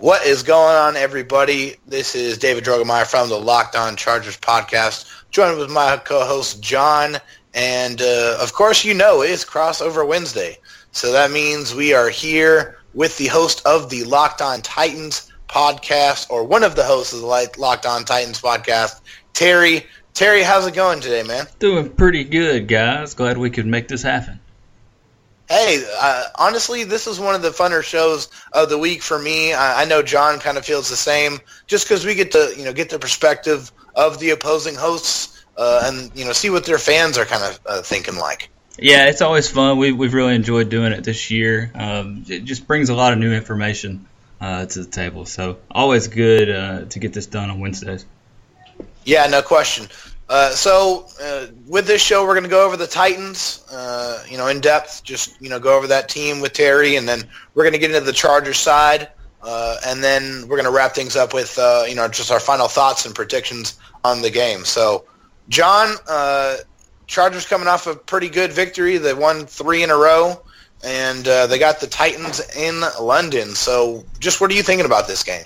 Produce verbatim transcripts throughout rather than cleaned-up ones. What is going on, everybody? This is David Droegemeier from the Locked On Chargers Podcast, joined with my co-host John, and uh, of course you know it's Crossover Wednesday, so that means we are here with the host of the Locked On Titans Podcast, or one of the hosts of the Locked On Titans Podcast, Terry. Terry, how's it going today, man? Doing pretty good, guys. Glad we could make this happen. Hey, uh, honestly, this is one of the funner shows of the week for me. I, I know John kind of feels the same, just because we get to, you know, get the perspective of the opposing hosts uh, and, you know, see what their fans are kind of uh, thinking like. Yeah, it's always fun. We, we've really enjoyed doing it this year. Um, it just brings a lot of new information uh, to the table. So always good uh, to get this done on Wednesdays. Yeah, no question. Uh, so uh, with this show, we're going to go over the Titans, uh, you know, in depth. Just you know, go over that team with Terry, and then we're going to get into the Chargers side, uh, and then we're going to wrap things up with uh, you know just our final thoughts and predictions on the game. So, John, uh, Chargers coming off a pretty good victory. They won three in a row, and uh, they got the Titans in London. So, just what are you thinking about this game?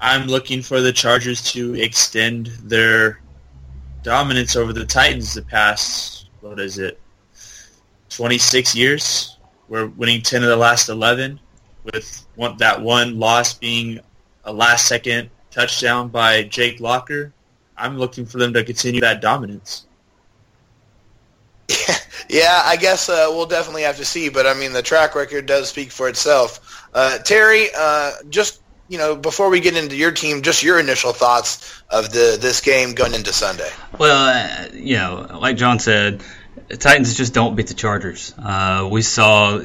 I'm looking for the Chargers to extend their dominance over the Titans the past, what is it, twenty-six years. We're winning ten of the last eleven, with one, that one loss being a last-second touchdown by Jake Locker. I'm looking for them to continue that dominance. Yeah, yeah, I guess uh, we'll definitely have to see, but, I mean, the track record does speak for itself. Uh, Terry, uh, just... You know, before we get into your team, just your initial thoughts of the this game going into Sunday. Well, uh, you know, like John said, the Titans just don't beat the Chargers. Uh, we saw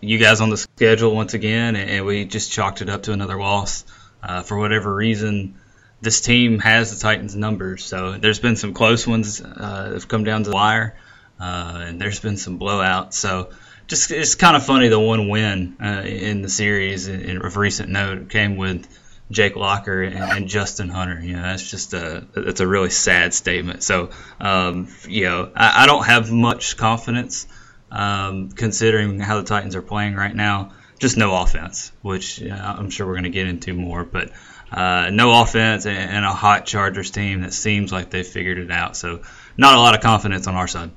you guys on the schedule once again, and we just chalked it up to another loss. Uh, for whatever reason, this team has the Titans' numbers. So there's been some close ones uh, that have come down to the wire, uh, and there's been some blowouts. So. Just, it's kind of funny the one win uh, in the series in, in, of recent note came with Jake Locker and, and Justin Hunter. You know, that's just a that's a really sad statement. So, um, you know, I, I don't have much confidence um, considering how the Titans are playing right now. Just no offense, which uh, I'm sure we're going to get into more. But uh, no offense and, and a hot Chargers team that seems like they've figured it out. So not a lot of confidence on our side.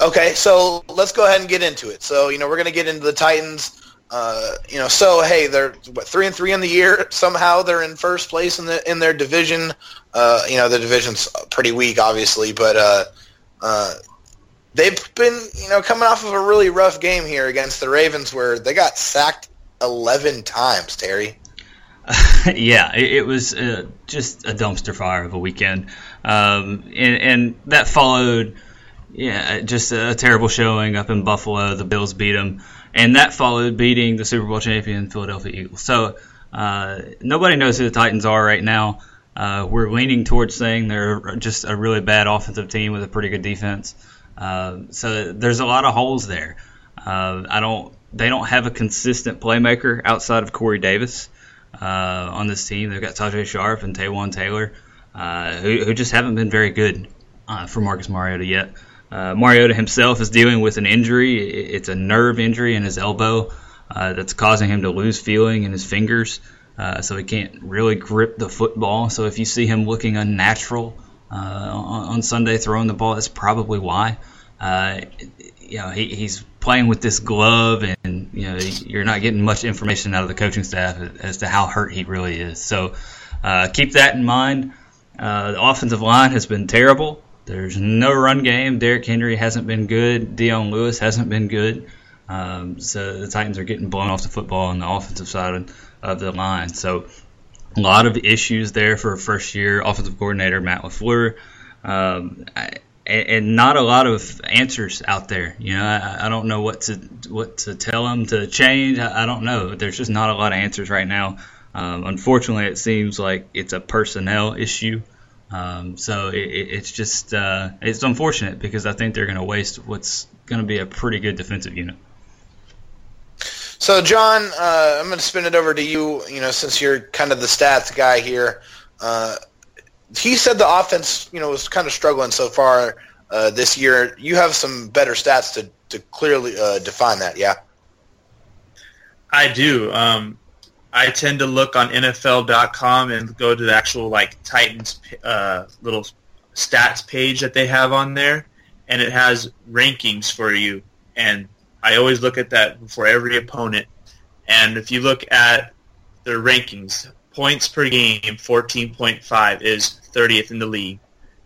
Okay, so let's go ahead and get into it. So, you know, we're going to get into the Titans. Uh, you know, so, hey, they're what, three and three in the year. Somehow they're in first place in the in their division. Uh, you know, the division's pretty weak, obviously, but uh, uh, they've been, you know, coming off of a really rough game here against the Ravens where they got sacked eleven times, Terry. Uh, yeah, it, it was uh, just a dumpster fire of a weekend. Um, and, and that followed... Yeah, just a terrible showing up in Buffalo. The Bills beat them, and that followed beating the Super Bowl champion Philadelphia Eagles. So uh, nobody knows who the Titans are right now. Uh, we're leaning towards saying they're just a really bad offensive team with a pretty good defense. Uh, so there's a lot of holes there. Uh, I don't. They don't have a consistent playmaker outside of Corey Davis uh, on this team. They've got Tajay Sharp and Taywan Taylor, uh, who, who just haven't been very good uh, for Marcus Mariota yet. Uh, Mariota himself is dealing with an injury. It's a nerve injury in his elbow uh, that's causing him to lose feeling in his fingers, uh, so he can't really grip the football. So if you see him looking unnatural uh, on, on Sunday throwing the ball, that's probably why. Uh, you know, he, he's playing with this glove, and you know, you're not getting much information out of the coaching staff as to how hurt he really is. So uh, keep that in mind. Uh, the offensive line has been terrible. There's no run game. Derrick Henry hasn't been good. Dion Lewis hasn't been good. Um, so the Titans are getting blown off the football on the offensive side of the line. So a lot of issues there for a first-year offensive coordinator, Matt LaFleur, um, I, and not a lot of answers out there. You know, I, I don't know what to what to tell them to change. I, I don't know. There's just not a lot of answers right now. Um, unfortunately, it seems like it's a personnel issue. Um, so it, it's just uh, it's unfortunate because I think they're going to waste what's going to be a pretty good defensive unit. So, John, uh, I'm going to spin it over to you, you know, since you're kind of the stats guy here. Uh, he said the offense, you know, was kind of struggling so far uh, this year. You have some better stats to, to clearly uh, define that, yeah? I do. Um, I tend to look on N F L dot com and go to the actual like Titans uh, little stats page that they have on there, and it has rankings for you. And I always look at that before every opponent. And if you look at their rankings, points per game, fourteen point five is thirtieth in the league.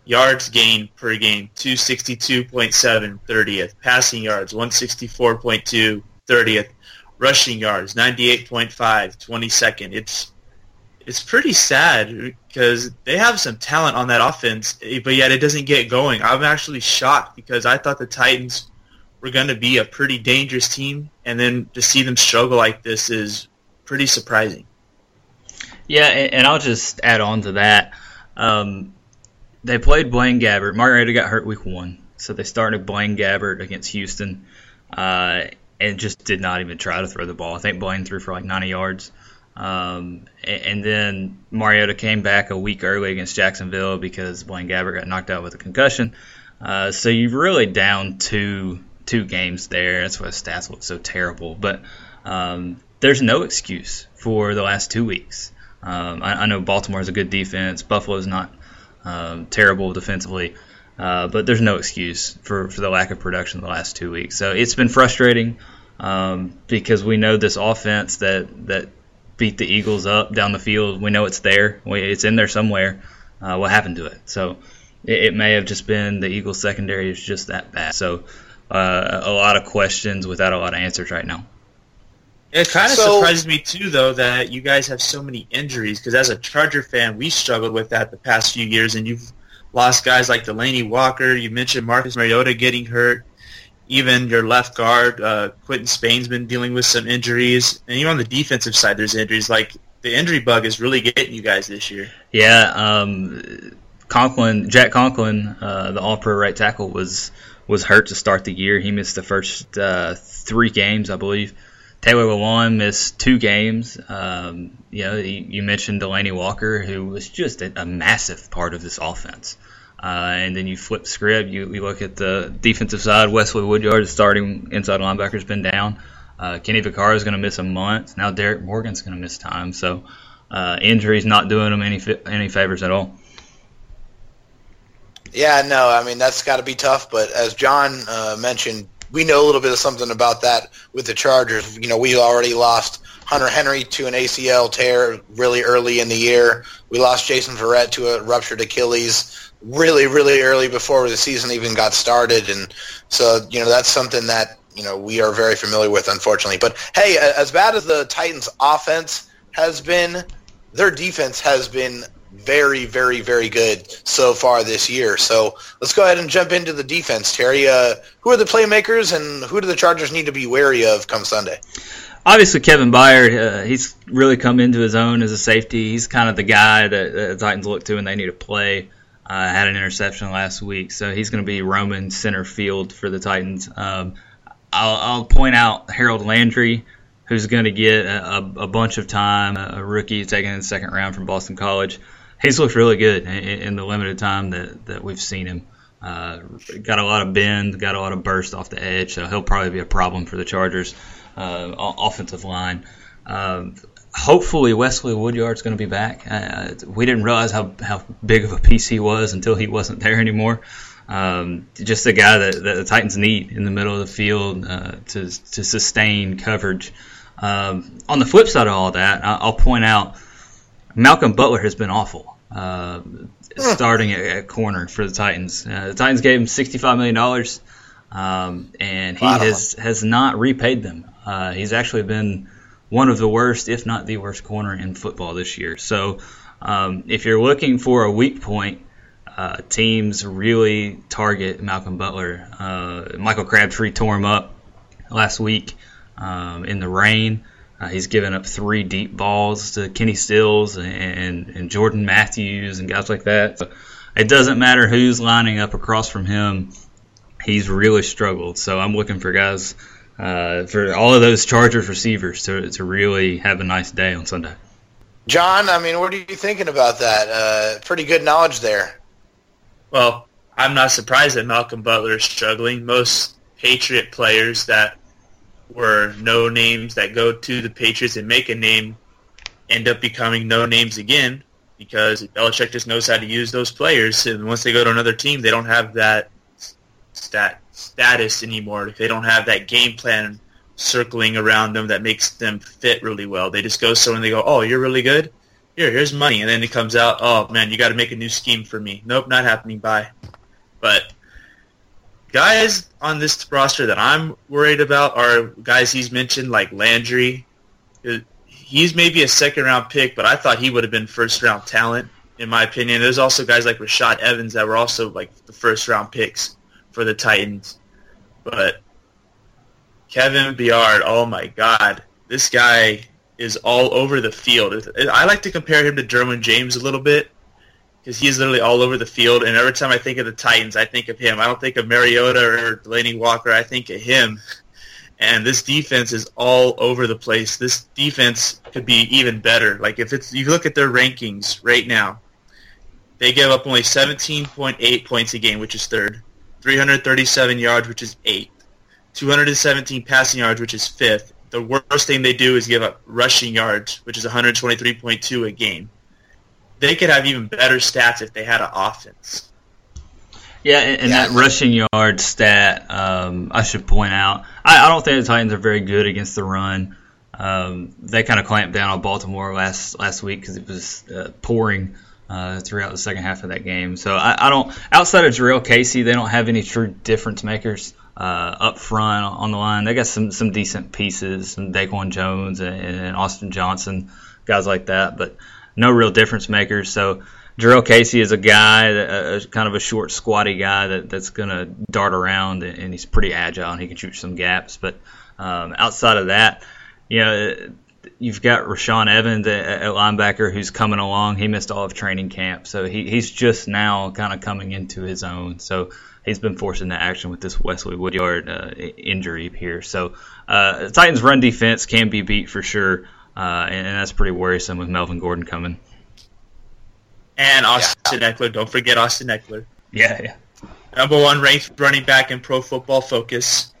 Yards gained per game, two sixty-two point seven, thirtieth. Passing yards, one sixty-four point two, thirtieth. Rushing yards, ninety-eight point five, twenty-second. It's it's pretty sad because they have some talent on that offense, but yet it doesn't get going. I'm actually shocked because I thought the Titans were going to be a pretty dangerous team, and then to see them struggle like this is pretty surprising. Yeah, and I'll just add on to that. Um, they played Blaine Gabbert. Mariota got hurt week one, so they started Blaine Gabbert against Houston uh, and just did not even try to throw the ball. I think Blaine threw for like ninety yards. Um, and then Mariota came back a week early against Jacksonville because Blaine Gabbert got knocked out with a concussion. Uh, so you're really down two two games there. That's why the stats look so terrible. But um, there's no excuse for the last two weeks. Um, I, I know Baltimore's a good defense. Buffalo's not um, terrible defensively. Uh, but there's no excuse for, for the lack of production the last two weeks. So it's been frustrating um, because we know this offense that, that beat the Eagles up down the field. We know it's there. We, it's in there somewhere. Uh, what happened to it? So it, it may have just been the Eagles' secondary is just that bad. So Uh, a lot of questions without a lot of answers right now. It kind of so, surprises me, too, though, that you guys have so many injuries, because as a Charger fan, we struggled with that the past few years, and you've lost guys like Delanie Walker. You mentioned Marcus Mariota getting hurt. Even your left guard, uh, Quentin Spain's been dealing with some injuries. And even on the defensive side, there's injuries. Like, the injury bug is really getting you guys this year. Yeah, um, Conklin, Jack Conklin, uh, the all-pro right tackle, was... was hurt to start the year. He missed the first uh, three games, I believe. Taylor Lewan missed two games. Um, you know, you, you mentioned Delanie Walker, who was just a, a massive part of this offense. Uh, and then you flip script. You, you look at the defensive side. Wesley Woodyard is starting inside linebacker has been down. Uh, Kenny Vaccaro is going to miss a month. Now Derek Morgan's going to miss time. So uh, injuries not doing him any any favors at all. Yeah, no, I mean, that's got to be tough. But as John uh, mentioned, we know a little bit of something about that with the Chargers. You know, we already lost Hunter Henry to an A C L tear really early in the year. We lost Jason Verrett to a ruptured Achilles really, really early before the season even got started. And so, you know, that's something that, you know, we are very familiar with, unfortunately. But, hey, as bad as the Titans' offense has been, their defense has been very, very, very good so far this year. So let's go ahead and jump into the defense, Terry. Uh, who are the playmakers and who do the Chargers need to be wary of come Sunday? Obviously, Kevin Byard, uh, he's really come into his own as a safety. He's kind of the guy that, that the Titans look to and they need to play. Uh, had an interception last week, so he's going to be roaming center field for the Titans. Um, I'll, I'll point out Harold Landry, who's going to get a, a bunch of time, a rookie taken in the second round from Boston College. He's looked really good in the limited time that, that we've seen him. Uh, got a lot of bend, got a lot of burst off the edge, so he'll probably be a problem for the Chargers' uh, offensive line. Um, hopefully Wesley Woodyard's going to be back. Uh, we didn't realize how, how big of a piece he was until he wasn't there anymore. Um, just a guy that, that the Titans need in the middle of the field uh, to, to sustain coverage. Um, on the flip side of all that, I'll point out Malcolm Butler has been awful, uh, starting at, at corner for the Titans. Uh, the Titans gave him sixty-five million dollars, um, and he wow. has, has not repaid them. Uh, he's actually been one of the worst, if not the worst, corner in football this year. So um, if you're looking for a weak point, uh, teams really target Malcolm Butler. Uh, Michael Crabtree tore him up last week um, in the rain. Uh, he's given up three deep balls to Kenny Stills and, and, and Jordan Matthews and guys like that. So it doesn't matter who's lining up across from him. He's really struggled. So I'm looking for guys, uh, for all of those Chargers receivers to, to really have a nice day on Sunday. John, I mean, what are you thinking about that? Uh, pretty good knowledge there. Well, I'm not surprised that Malcolm Butler is struggling. Most Patriot players that were no names that go to the Patriots and make a name end up becoming no names again, because Belichick just knows how to use those players. And once they go to another team, they don't have that stat status anymore. They don't have that game plan circling around them that makes them fit really well. They just go somewhere and they go, oh, you're really good? Here, here's money. And then it comes out, oh, man, you got to make a new scheme for me. Nope, not happening. Bye. But guys on this roster that I'm worried about are guys he's mentioned, like Landry. He's maybe a second-round pick, but I thought he would have been first-round talent, in my opinion. There's also guys like Rashad Evans that were also like the first-round picks for the Titans. But Kevin Byard, oh, my God. This guy is all over the field. I like to compare him to Derwin James a little bit because he's literally all over the field. And every time I think of the Titans, I think of him. I don't think of Mariota or Delanie Walker. I think of him. And this defense is all over the place. This defense could be even better. Like if it's you look at their rankings right now, they give up only seventeen point eight points a game, which is third, three hundred thirty-seven yards, which is eighth, two hundred seventeen passing yards, which is fifth. The worst thing they do is give up rushing yards, which is one hundred twenty-three point two a game. They could have even better stats if they had an offense. Yeah, and, and yeah. that rushing yard stat, um, I should point out, I, I don't think the Titans are very good against the run. Um, they kind of clamped down on Baltimore last, last week because it was uh, pouring uh, throughout the second half of that game. So I, I don't, outside of Jarrell Casey, they don't have any true difference makers uh, up front on the line. They got some, some decent pieces, some Daquan Jones and, and Austin Johnson, guys like that, but no real difference makers. So Jarrell Casey is a guy, that, uh, kind of a short, squatty guy that, that's going to dart around, and, and he's pretty agile, and he can shoot some gaps. But um, outside of that, you know, you've got Rashawn Evans, a, a linebacker who's coming along. He missed all of training camp, so he, he's just now kind of coming into his own. So he's been forced into action with this Wesley Woodyard uh, injury here. So uh, the Titans' run defense can be beat for sure, uh, and, and that's pretty worrisome with Melvin Gordon coming. And Austin yeah. Ekeler. Don't forget Austin Ekeler. Yeah, yeah. Number one ranked running back in Pro Football Focus.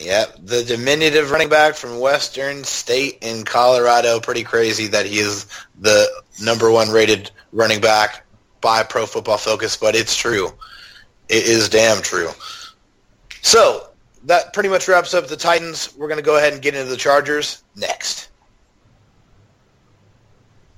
Yep, the diminutive running back from Western State in Colorado. Pretty crazy that he is the number one rated running back by Pro Football Focus, but it's true. It is damn true. So that pretty much wraps up the Titans. We're going to go ahead and get into the Chargers next.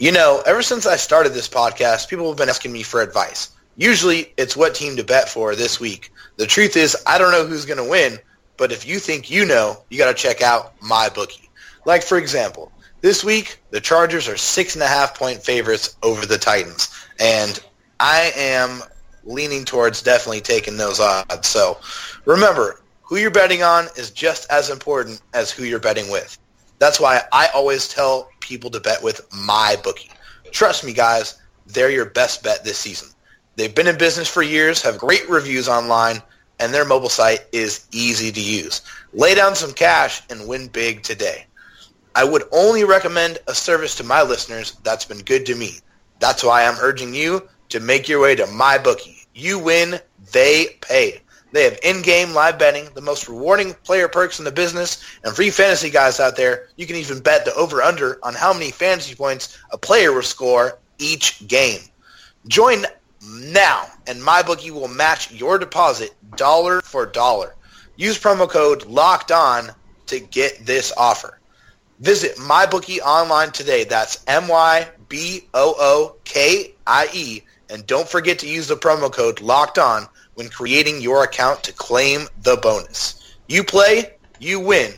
You know, ever since I started this podcast, people have been asking me for advice. Usually, it's what team to bet for this week. The truth is, I don't know who's going to win, but if you think you know, you got to check out MyBookie. Like, for example, this week, the Chargers are six and a half point favorites over the Titans, and I am leaning towards definitely taking those odds. So, remember, who you're betting on is just as important as who you're betting with. That's why I always tell people to bet with MyBookie. Trust me, guys, they're your best bet this season. They've been in business for years, have great reviews online, and their mobile site is easy to use. Lay down some cash and win big today. I would only recommend a service to my listeners that's been good to me. That's why I'm urging you to make your way to MyBookie. You win, they pay. They have in-game live betting, the most rewarding player perks in the business, and for you fantasy guys out there, you can even bet the over-under on how many fantasy points a player will score each game. Join now, and MyBookie will match your deposit dollar for dollar. Use promo code LOCKEDON to get this offer. Visit MyBookie online today. That's M Y B O O K I E, and don't forget to use the promo code LOCKEDON when creating your account to claim the bonus. You play, you win,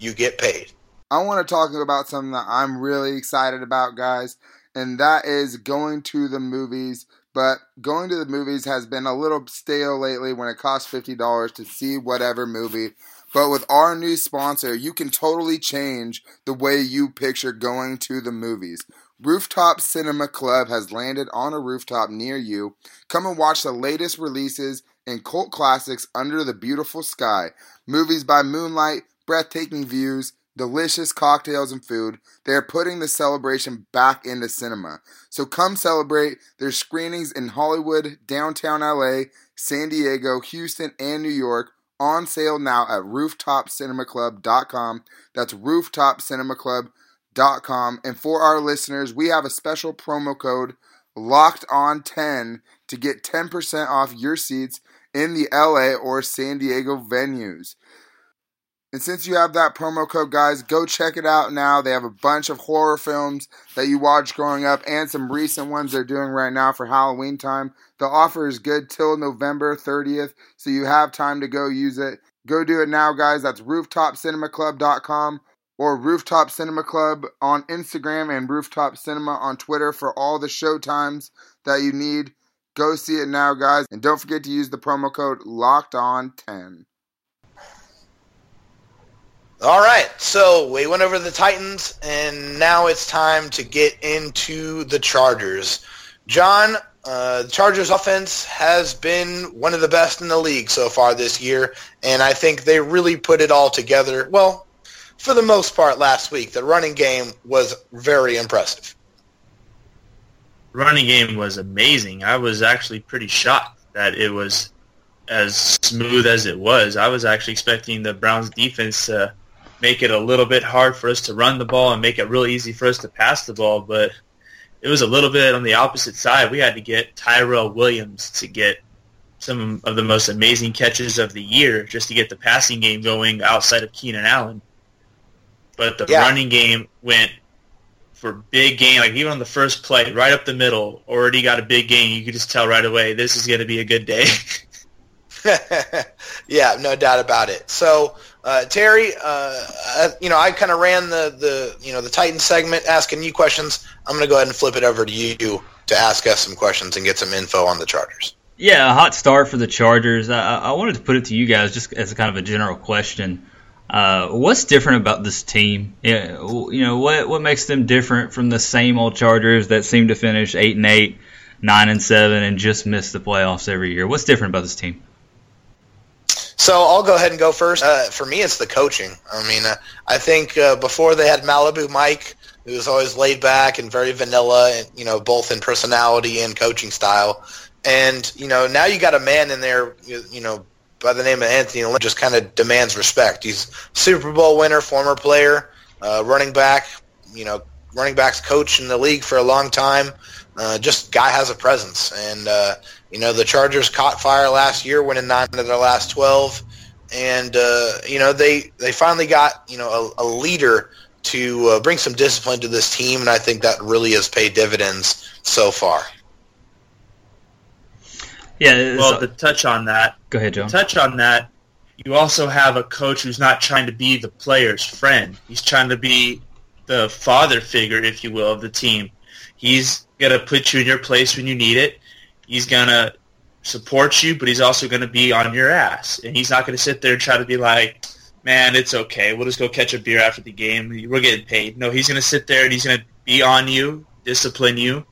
you get paid. I want to talk about something that I'm really excited about, guys, and that is going to the movies. But going to the movies has been a little stale lately when it costs fifty dollars to see whatever movie. But with our new sponsor, you can totally change the way you picture going to the movies. Rooftop Cinema Club has landed on a rooftop near you. Come and watch the latest releases and cult classics under the beautiful sky. Movies by moonlight, breathtaking views, delicious cocktails and food. They are putting the celebration back into cinema. So come celebrate. There's screenings in Hollywood, downtown L A, San Diego, Houston, and New York, on sale now at rooftop cinema club dot com. That's rooftop cinema club dot com. And for our listeners, we have a special promo code, locked on ten, to get ten percent off your seats in the L A or San Diego venues. And since you have that promo code, guys, go check it out now. They have a bunch of horror films that you watched growing up and some recent ones they're doing right now for Halloween time. The offer is good till November thirtieth, so you have time to go use it. Go do it now, guys. That's rooftop cinema club dot com or Rooftop Cinema Club on Instagram and Rooftop Cinema on Twitter for all the showtimes that you need. Go see it now, guys. And don't forget to use the promo code locked on ten. All right, so we went over the Titans, and now it's time to get into the Chargers. John, uh, the Chargers offense has been one of the best in the league so far this year, and I think they really put it all together, well, for the most part last week. The running game was very impressive. Running game was amazing. I was actually pretty shocked that it was as smooth as it was. I was actually expecting the Browns defense to make it a little bit hard for us to run the ball and make it real easy for us to pass the ball, but it was a little bit on the opposite side. We had to get Tyrell Williams to get some of the most amazing catches of the year just to get the passing game going outside of Keenan Allen. But the yeah. running game went for big gain. Like even on the first play, right up the middle, already got a big gain. You could just tell right away, this is going to be a good day. Yeah, no doubt about it. So, uh, Terry, uh, I, you know, I kind of ran the, the, you know, the Titans segment asking you questions. I'm going to go ahead and flip it over to you to ask us some questions and get some info on the Chargers. Yeah, a hot start for the Chargers. I, I wanted to put it to you guys just as a kind of a general question. Uh, what's different about this team? Yeah, you know, what what makes them different from the same old Chargers that seem to finish eight and eight, nine and seven, and just miss the playoffs every year? What's different about this team? So I'll go ahead and go first. Uh, for me, it's the coaching. I mean, uh, I think uh, before they had Malibu Mike, who was always laid back and very vanilla, and you know, both in personality and coaching style. And you know, now you got a man in there, you, you know, by the name of Anthony Lynn, just kind of demands respect. He's Super Bowl winner, former player, uh, running back. You know, running backs coach in the league for a long time. Uh, just guy has a presence, and uh, you know the Chargers caught fire last year, winning nine of their last twelve, and uh, you know they, they finally got you know a, a leader to uh, bring some discipline to this team, and I think that really has paid dividends so far. Yeah, well, to touch on that, go ahead, John. To touch on that, you also have a coach who's not trying to be the player's friend; he's trying to be the father figure, if you will, of the team. He's going to put you in your place when you need it. He's going to support you, but he's also going to be on your ass. And he's not going to sit there and try to be like, man, it's okay. We'll just go catch a beer after the game. We're getting paid. No, he's going to sit there and he's going to be on you, discipline you.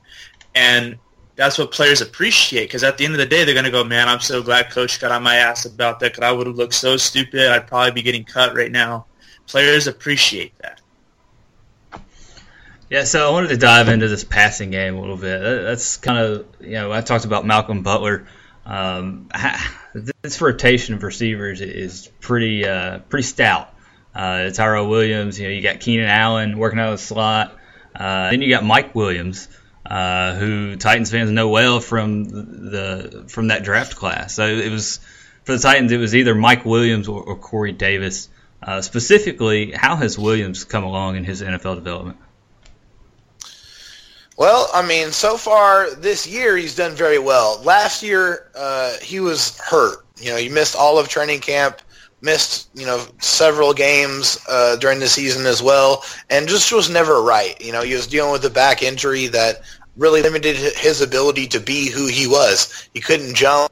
And that's what players appreciate because at the end of the day, they're going to go, man, I'm so glad Coach got on my ass about that because I would have looked so stupid. I'd probably be getting cut right now. Players appreciate that. Yeah, so I wanted to dive into this passing game a little bit. That's kind of, you know, I talked about Malcolm Butler. Um, this rotation of receivers is pretty uh, pretty stout. Uh, Tyrell Williams, you know, you got Keenan Allen working out of the slot. Uh, then you got Mike Williams, uh, who Titans fans know well from the from that draft class. So it was for the Titans, it was either Mike Williams or, or Corey Davis. Uh, specifically, how has Williams come along in his N F L development? Well, I mean, so far this year he's done very well. Last year uh, he was hurt. You know, he missed all of training camp, missed, you know, several games uh, during the season as well, and just was never right. You know, he was dealing with a back injury that really limited his ability to be who he was. He couldn't jump.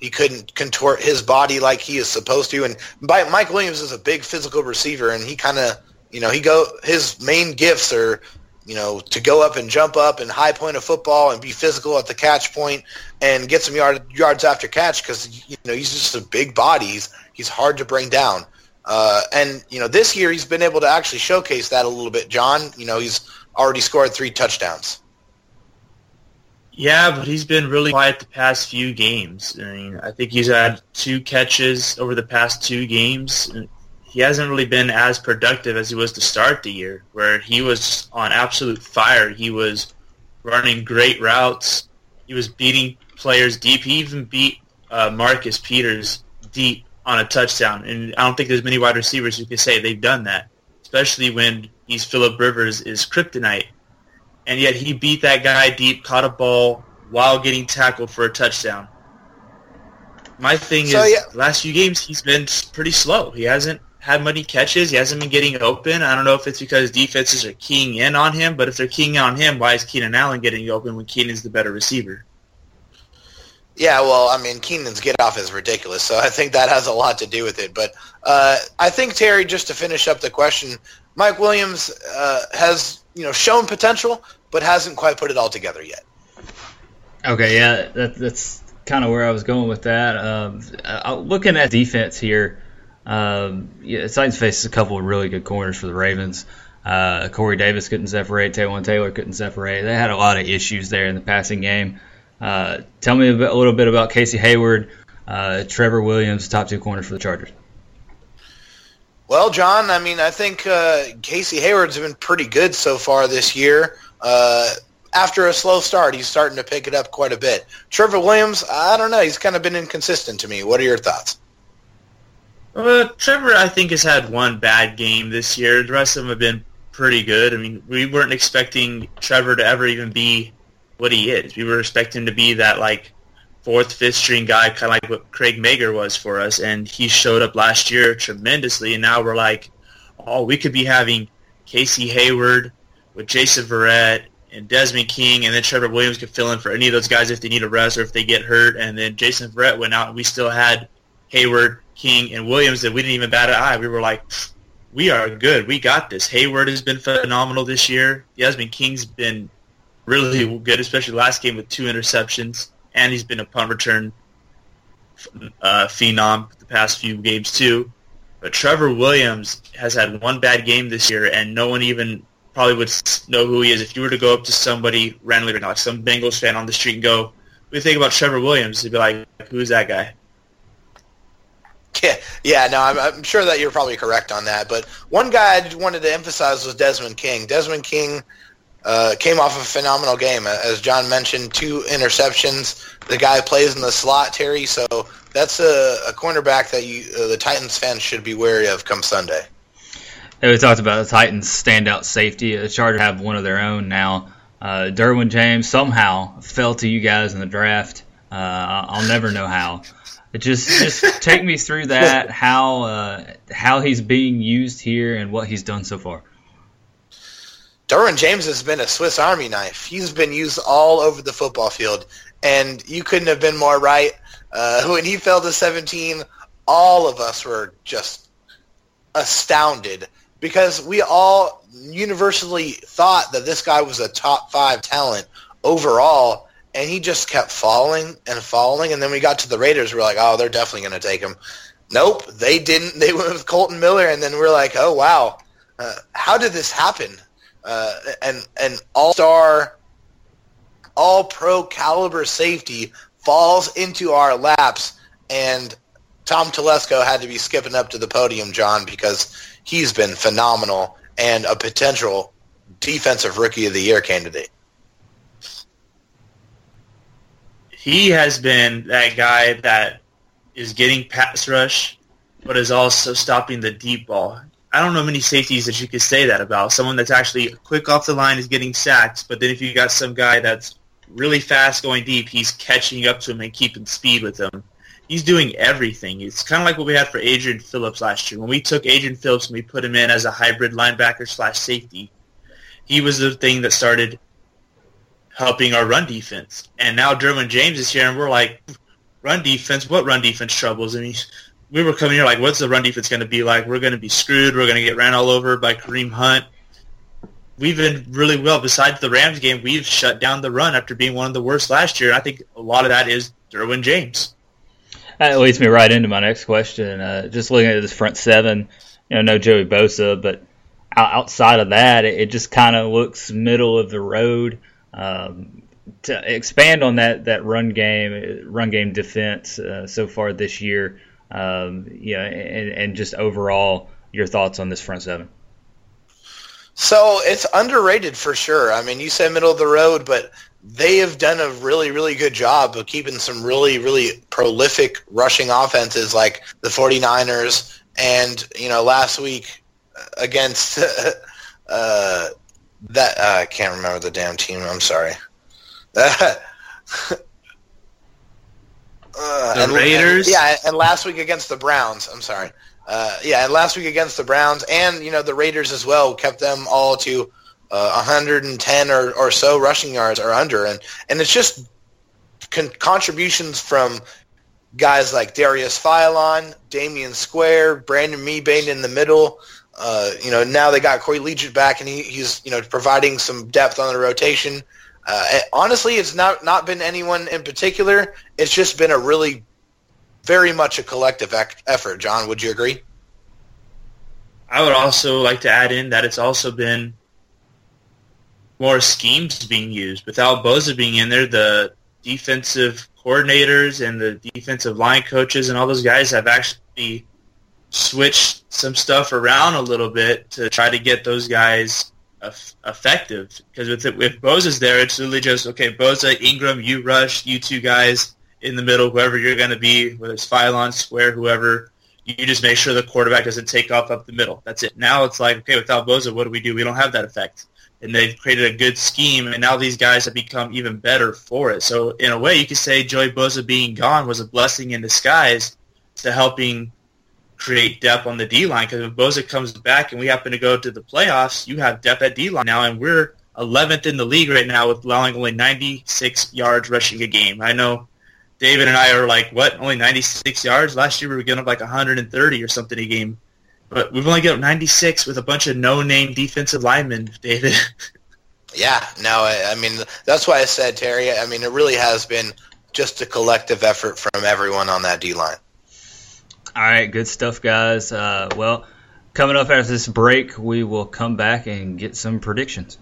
He couldn't contort his body like he is supposed to. And Mike Williams is a big physical receiver, and he kind of, you know, he go his main gifts are – you know, to go up and jump up and high point a football and be physical at the catch point and get some yard, yards after catch because, you know, he's just a big body. He's, he's hard to bring down. Uh, and, you know, this year he's been able to actually showcase that a little bit, John. You know, he's already scored three touchdowns. Yeah, but he's been really quiet the past few games. I mean, I think he's had two catches over the past two games. He hasn't really been as productive as he was to start the year, where he was on absolute fire. He was running great routes. He was beating players deep. He even beat uh, Marcus Peters deep on a touchdown, and I don't think there's many wide receivers who can say they've done that, especially when he's Phillip Rivers is kryptonite. And yet he beat that guy deep, caught a ball while getting tackled for a touchdown. My thing so, is, yeah. last few games he's been pretty slow. He hasn't had many catches. He hasn't been getting open. I don't know if it's because defenses are keying in on him, but if they're keying on him, why is Keenan Allen getting open when Keenan's the better receiver? Yeah, well, I mean, Keenan's get-off is ridiculous, so I think that has a lot to do with it. But uh, I think, Terry, just to finish up the question, Mike Williams uh, has you know shown potential, but hasn't quite put it all together yet. Okay, yeah, that, that's kind of where I was going with that. Um, uh, looking at defense here, um, yeah, the Titans faces a couple of really good corners for the Ravens. Uh, Corey Davis couldn't separate. Taywan Taylor couldn't separate. They had a lot of issues there in the passing game. Uh, tell me a, bit, a little bit about Casey Hayward, uh, Trevor Williams, top two corners for the Chargers. Well, John, I mean, I think uh, Casey Hayward's been pretty good so far this year. Uh, after a slow start, he's starting to pick it up quite a bit. Trevor Williams, I don't know, he's kind of been inconsistent to me. What are your thoughts? Uh, Trevor, I think, has had one bad game this year. The rest of them have been pretty good. I mean, we weren't expecting Trevor to ever even be what he is. We were expecting him to be that, like, fourth, fifth string guy, kind of like what Craig Mager was for us, and he showed up last year tremendously, and now we're like, oh, we could be having Casey Hayward with Jason Verrett and Desmond King, and then Trevor Williams could fill in for any of those guys if they need a rest or if they get hurt, and then Jason Verrett went out, and we still had Hayward, King, and Williams that we didn't even bat an eye. We were like, we are good. We got this. Hayward has been phenomenal this year. Desmond King's been really good, especially last game with two interceptions, and he's been a punt return uh, phenom the past few games too. But Trevor Williams has had one bad game this year, and no one even probably would know who he is. If you were to go up to somebody randomly, like some Bengals fan on the street, and go, what do you think about Trevor Williams? They'd be like, who's that guy? Yeah, yeah, no, I'm, I'm sure that you're probably correct on that. But one guy I wanted to emphasize was Desmond King. Desmond King Uh, came off of a phenomenal game. As John mentioned, two interceptions. The guy plays in the slot, Terry, so that's a, a cornerback that you, uh, the Titans fans should be wary of come Sunday. And we talked about the Titans' standout safety. The Chargers have one of their own now. Uh, Derwin James somehow fell to you guys in the draft. Uh, I'll never know how. Just just take me through that, how uh, how he's being used here and what he's done so far. Derwin James has been a Swiss Army knife. He's been used all over the football field, and you couldn't have been more right. Uh, when he fell to seventeen, all of us were just astounded because we all universally thought that this guy was a top five talent overall, and he just kept falling and falling, and then we got to the Raiders. We were like, oh, they're definitely going to take him. Nope, they didn't. They went with Colton Miller, and then we we're like, oh, wow, uh, how did this happen? Uh, and an all-star, all-pro caliber safety falls into our laps, and Tom Telesco had to be skipping up to the podium, John, because he's been phenomenal and a potential defensive rookie of the year candidate. He has been that guy that is getting pass rush, but is also stopping the deep ball. I don't know many safeties that you could say that about. Someone that's actually quick off the line is getting sacked, but then if you got some guy that's really fast going deep, he's catching up to him and keeping speed with him. He's doing everything. It's kind of like what we had for Adrian Phillips last year. When we took Adrian Phillips and we put him in as a hybrid linebacker slash safety, he was the thing that started helping our run defense. And now Derwin James is here, and we're like, run defense? What run defense troubles? I mean, we were coming here like, what's the run defense going to be like? We're going to be screwed. We're going to get ran all over by Kareem Hunt. We've been really well. Besides the Rams game, we've shut down the run after being one of the worst last year. I think a lot of that is Derwin James. That leads me right into my next question. Uh, just looking at this front seven, you know, no Joey Bosa, but outside of that, it just kind of looks middle of the road. Um, to expand on that that run game, run game defense uh, so far this year, um, you know, and, and just overall your thoughts on this front seven. So it's underrated for sure. I mean, you said middle of the road, but they have done a really, really good job of keeping some really, really prolific rushing offenses like the 49ers and, you know, last week against uh, that uh, – I can't remember the damn team. I'm sorry. uh, the and, Raiders? And, yeah, and last week against the Browns. I'm sorry. Uh, yeah, and last week against the Browns and, you know, the Raiders as well, kept them all to uh, one hundred ten or, or so rushing yards or under. And, and it's just con- contributions from guys like Darius Phylon, Damian Square, Brandon Mebane in the middle. Uh, you know, now they got Corey Legit back, and he, he's, you know, providing some depth on the rotation. Uh, honestly, it's not, not been anyone in particular. It's just been a really very much a collective act effort. John, would you agree? I would also like to add in that it's also been more schemes being used. Without Bosa being in there, the defensive coordinators and the defensive line coaches and all those guys have actually switched some stuff around a little bit to try to get those guys effective. Because with, with Bosa's there, it's really just, okay, Bosa, Ingram, you rush, you two guys in the middle, whoever you're going to be, whether it's Phylon, Square, whoever, you just make sure the quarterback doesn't take off up the middle. That's it. Now it's like, okay, without Bosa, what do we do? We don't have that effect. And they've created a good scheme, and now these guys have become even better for it. So in a way, you could say Joey Bosa being gone was a blessing in disguise to helping create depth on the D-line, because if Bosa comes back and we happen to go to the playoffs, you have depth at D-line now, and we're eleventh in the league right now with allowing only ninety-six yards rushing a game. I know David and I are like, what, only ninety-six yards? Last year we were getting up like one hundred thirty or something a game. But we've only got ninety-six with a bunch of no-name defensive linemen, David. Yeah, no, I, I mean, that's why I said, Terry, I mean, it really has been just a collective effort from everyone on that D-line. All right, good stuff, guys. Uh, well, coming up after this break, we will come back and get some predictions.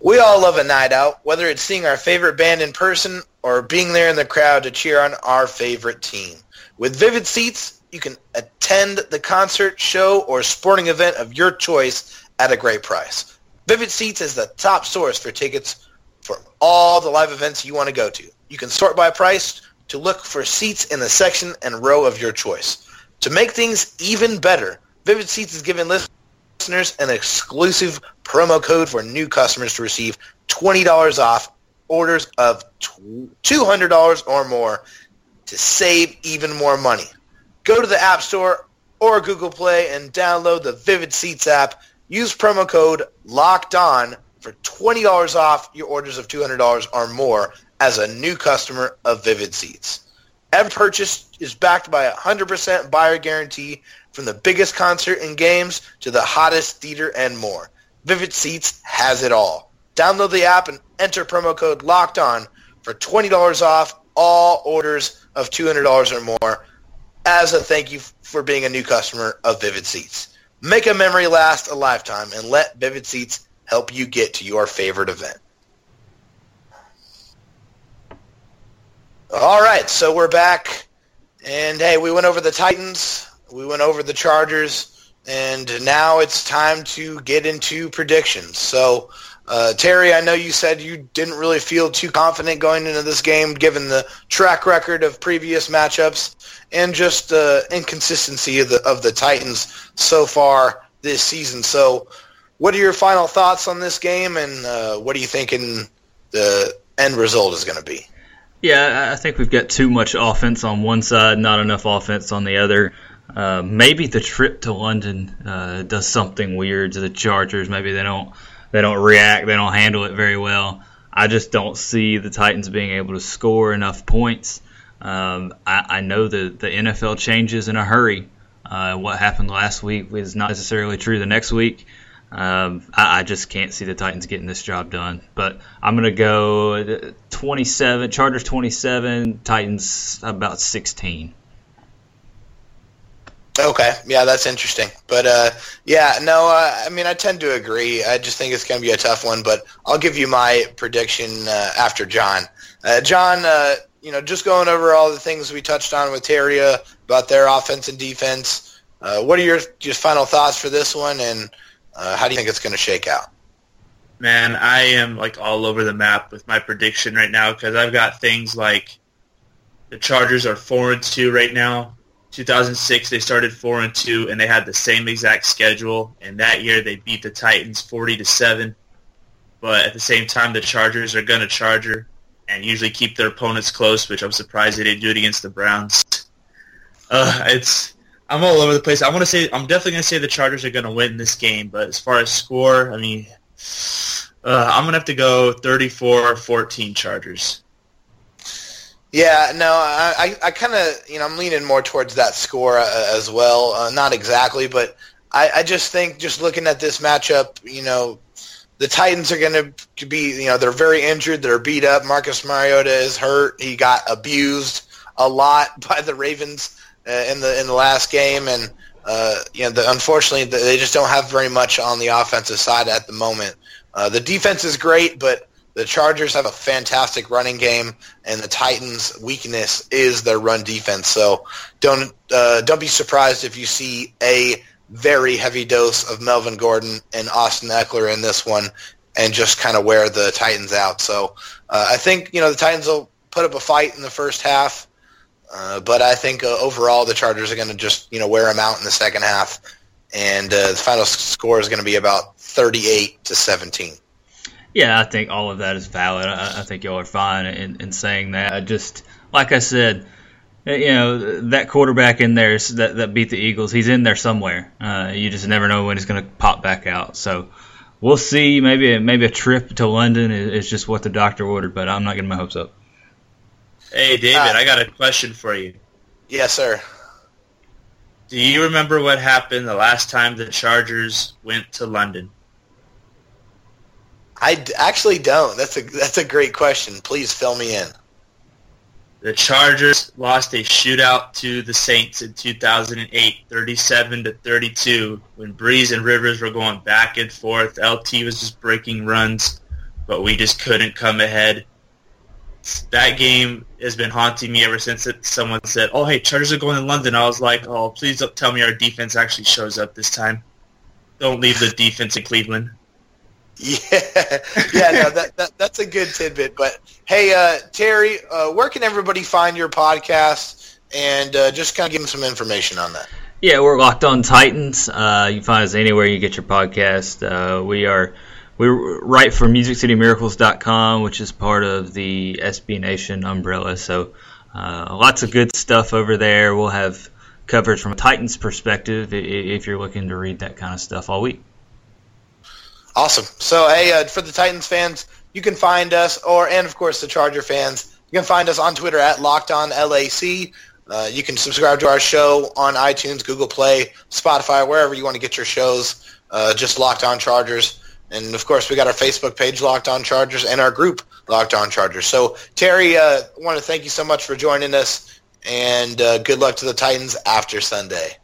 We all love a night out, whether it's seeing our favorite band in person or being there in the crowd to cheer on our favorite team. With Vivid Seats, you can attend the concert, show, or sporting event of your choice at a great price. Vivid Seats is the top source for tickets for all the live events you want to go to. You can sort by price to look for seats in the section and row of your choice. To make things even better, Vivid Seats is giving listeners an exclusive promo code for new customers to receive twenty dollars off orders of two hundred dollars or more to save even more money. Go to the App Store or Google Play and download the Vivid Seats app. Use promo code LOCKEDON for twenty dollars off your orders of two hundred dollars or more as a new customer of Vivid Seats. Every purchase is backed by a one hundred percent buyer guarantee, from the biggest concert and games to the hottest theater and more. Vivid Seats has it all. Download the app and enter promo code LOCKEDON for twenty dollars off all orders of two hundred dollars or more as a thank you for being a new customer of Vivid Seats. Make a memory last a lifetime and let Vivid Seats help you get to your favorite event. All right, so we're back. And, hey, we went over the Titans. We went over the Chargers. And now it's time to get into predictions. So, uh, Terry, I know you said you didn't really feel too confident going into this game, given the track record of previous matchups and just the uh, inconsistency of the, of the Titans so far this season. So what are your final thoughts on this game, and uh, what are you thinking the end result is going to be? Yeah, I think we've got too much offense on one side, not enough offense on the other. Uh, maybe the trip to London uh, does something weird to the Chargers. Maybe they don't they don't react, they don't handle it very well. I just don't see the Titans being able to score enough points. Um, I, I know the, the N F L changes in a hurry. Uh, what happened last week is not necessarily true the next week. Um, I, I just can't see the Titans getting this job done. But I'm going to go twenty-seven, Chargers twenty-seven, Titans about sixteen. Okay, yeah, that's interesting. But, uh, yeah, no, uh, I mean, I tend to agree. I just think it's going to be a tough one, but I'll give you my prediction uh, after John. Uh, John, uh, you know, just going over all the things we touched on with Terrier about their offense and defense, uh, what are your just final thoughts for this one, and uh, how do you think it's going to shake out? Man, I am, like, all over the map with my prediction right now because I've got things like the Chargers are four and two right now. two thousand six, they started four and two, and they had the same exact schedule. And that year, they beat the Titans forty to seven. But at the same time, the Chargers are going to Charger and usually keep their opponents close, which I'm surprised they didn't do it against the Browns. Uh, it's I'm all over the place. I want to say I'm definitely going to say the Chargers are going to win this game. But as far as score, I mean, uh, I'm going to have to go thirty-four fourteen Chargers. Yeah, no, I, I kind of, you know, I'm leaning more towards that score uh, as well. Uh, not exactly, but I, I just think just looking at this matchup, you know, the Titans are going to be, you know, they're very injured. They're beat up. Marcus Mariota is hurt. He got abused a lot by the Ravens uh, in the in the last game. And, uh, you know, the, unfortunately, they just don't have very much on the offensive side at the moment. Uh, the defense is great, but the Chargers have a fantastic running game, and the Titans' weakness is their run defense. So don't uh, don't be surprised if you see a very heavy dose of Melvin Gordon and Austin Ekeler in this one and just kind of wear the Titans out. So uh, I think you know the Titans will put up a fight in the first half, uh, but I think uh, overall the Chargers are going to just you know wear them out in the second half, and uh, the final score is going to be about thirty-eight to seventeen. Yeah, I think all of that is valid. I, I think y'all are fine in, in saying that. I just, like I said, you know, that quarterback in there that, that beat the Eagles, he's in there somewhere. Uh, you just never know when he's going to pop back out. So we'll see. Maybe maybe a trip to London is just what the doctor ordered, but I'm not getting my hopes up. Hey, David, uh, I got a question for you. Yes, sir. Do you remember what happened the last time the Chargers went to London? I actually don't. That's a that's a great question. Please fill me in. The Chargers lost a shootout to the Saints in two thousand eight, thirty-seven to thirty-two, when Breeze and Rivers were going back and forth. L T was just breaking runs, but we just couldn't come ahead. That game has been haunting me ever since it, someone said, "Oh, hey, Chargers are going to London." I was like, "Oh, please don't tell me our defense actually shows up this time. Don't leave the defense in Cleveland." Yeah, yeah, no, that, that that's a good tidbit. But hey, uh, Terry, uh, where can everybody find your podcast? And uh, just kind of give them some information on that. Yeah, we're Locked On Titans. Uh, you can find us anywhere you get your podcast. Uh, we are we write for Music City Miracles dot com, which is part of the S B Nation umbrella. So uh, lots of good stuff over there. We'll have coverage from a Titans perspective if you're looking to read that kind of stuff all week. Awesome. So, hey, uh, for the Titans fans, you can find us, or and, of course, the Charger fans, you can find us on Twitter at LockedOnLAC. Uh, you can subscribe to our show on iTunes, Google Play, Spotify, wherever you want to get your shows, uh, just Locked On Chargers. And, of course, we got our Facebook page, Locked On Chargers, and our group, Locked On Chargers. So, Terry, I uh, want to thank you so much for joining us, and uh, good luck to the Titans after Sunday.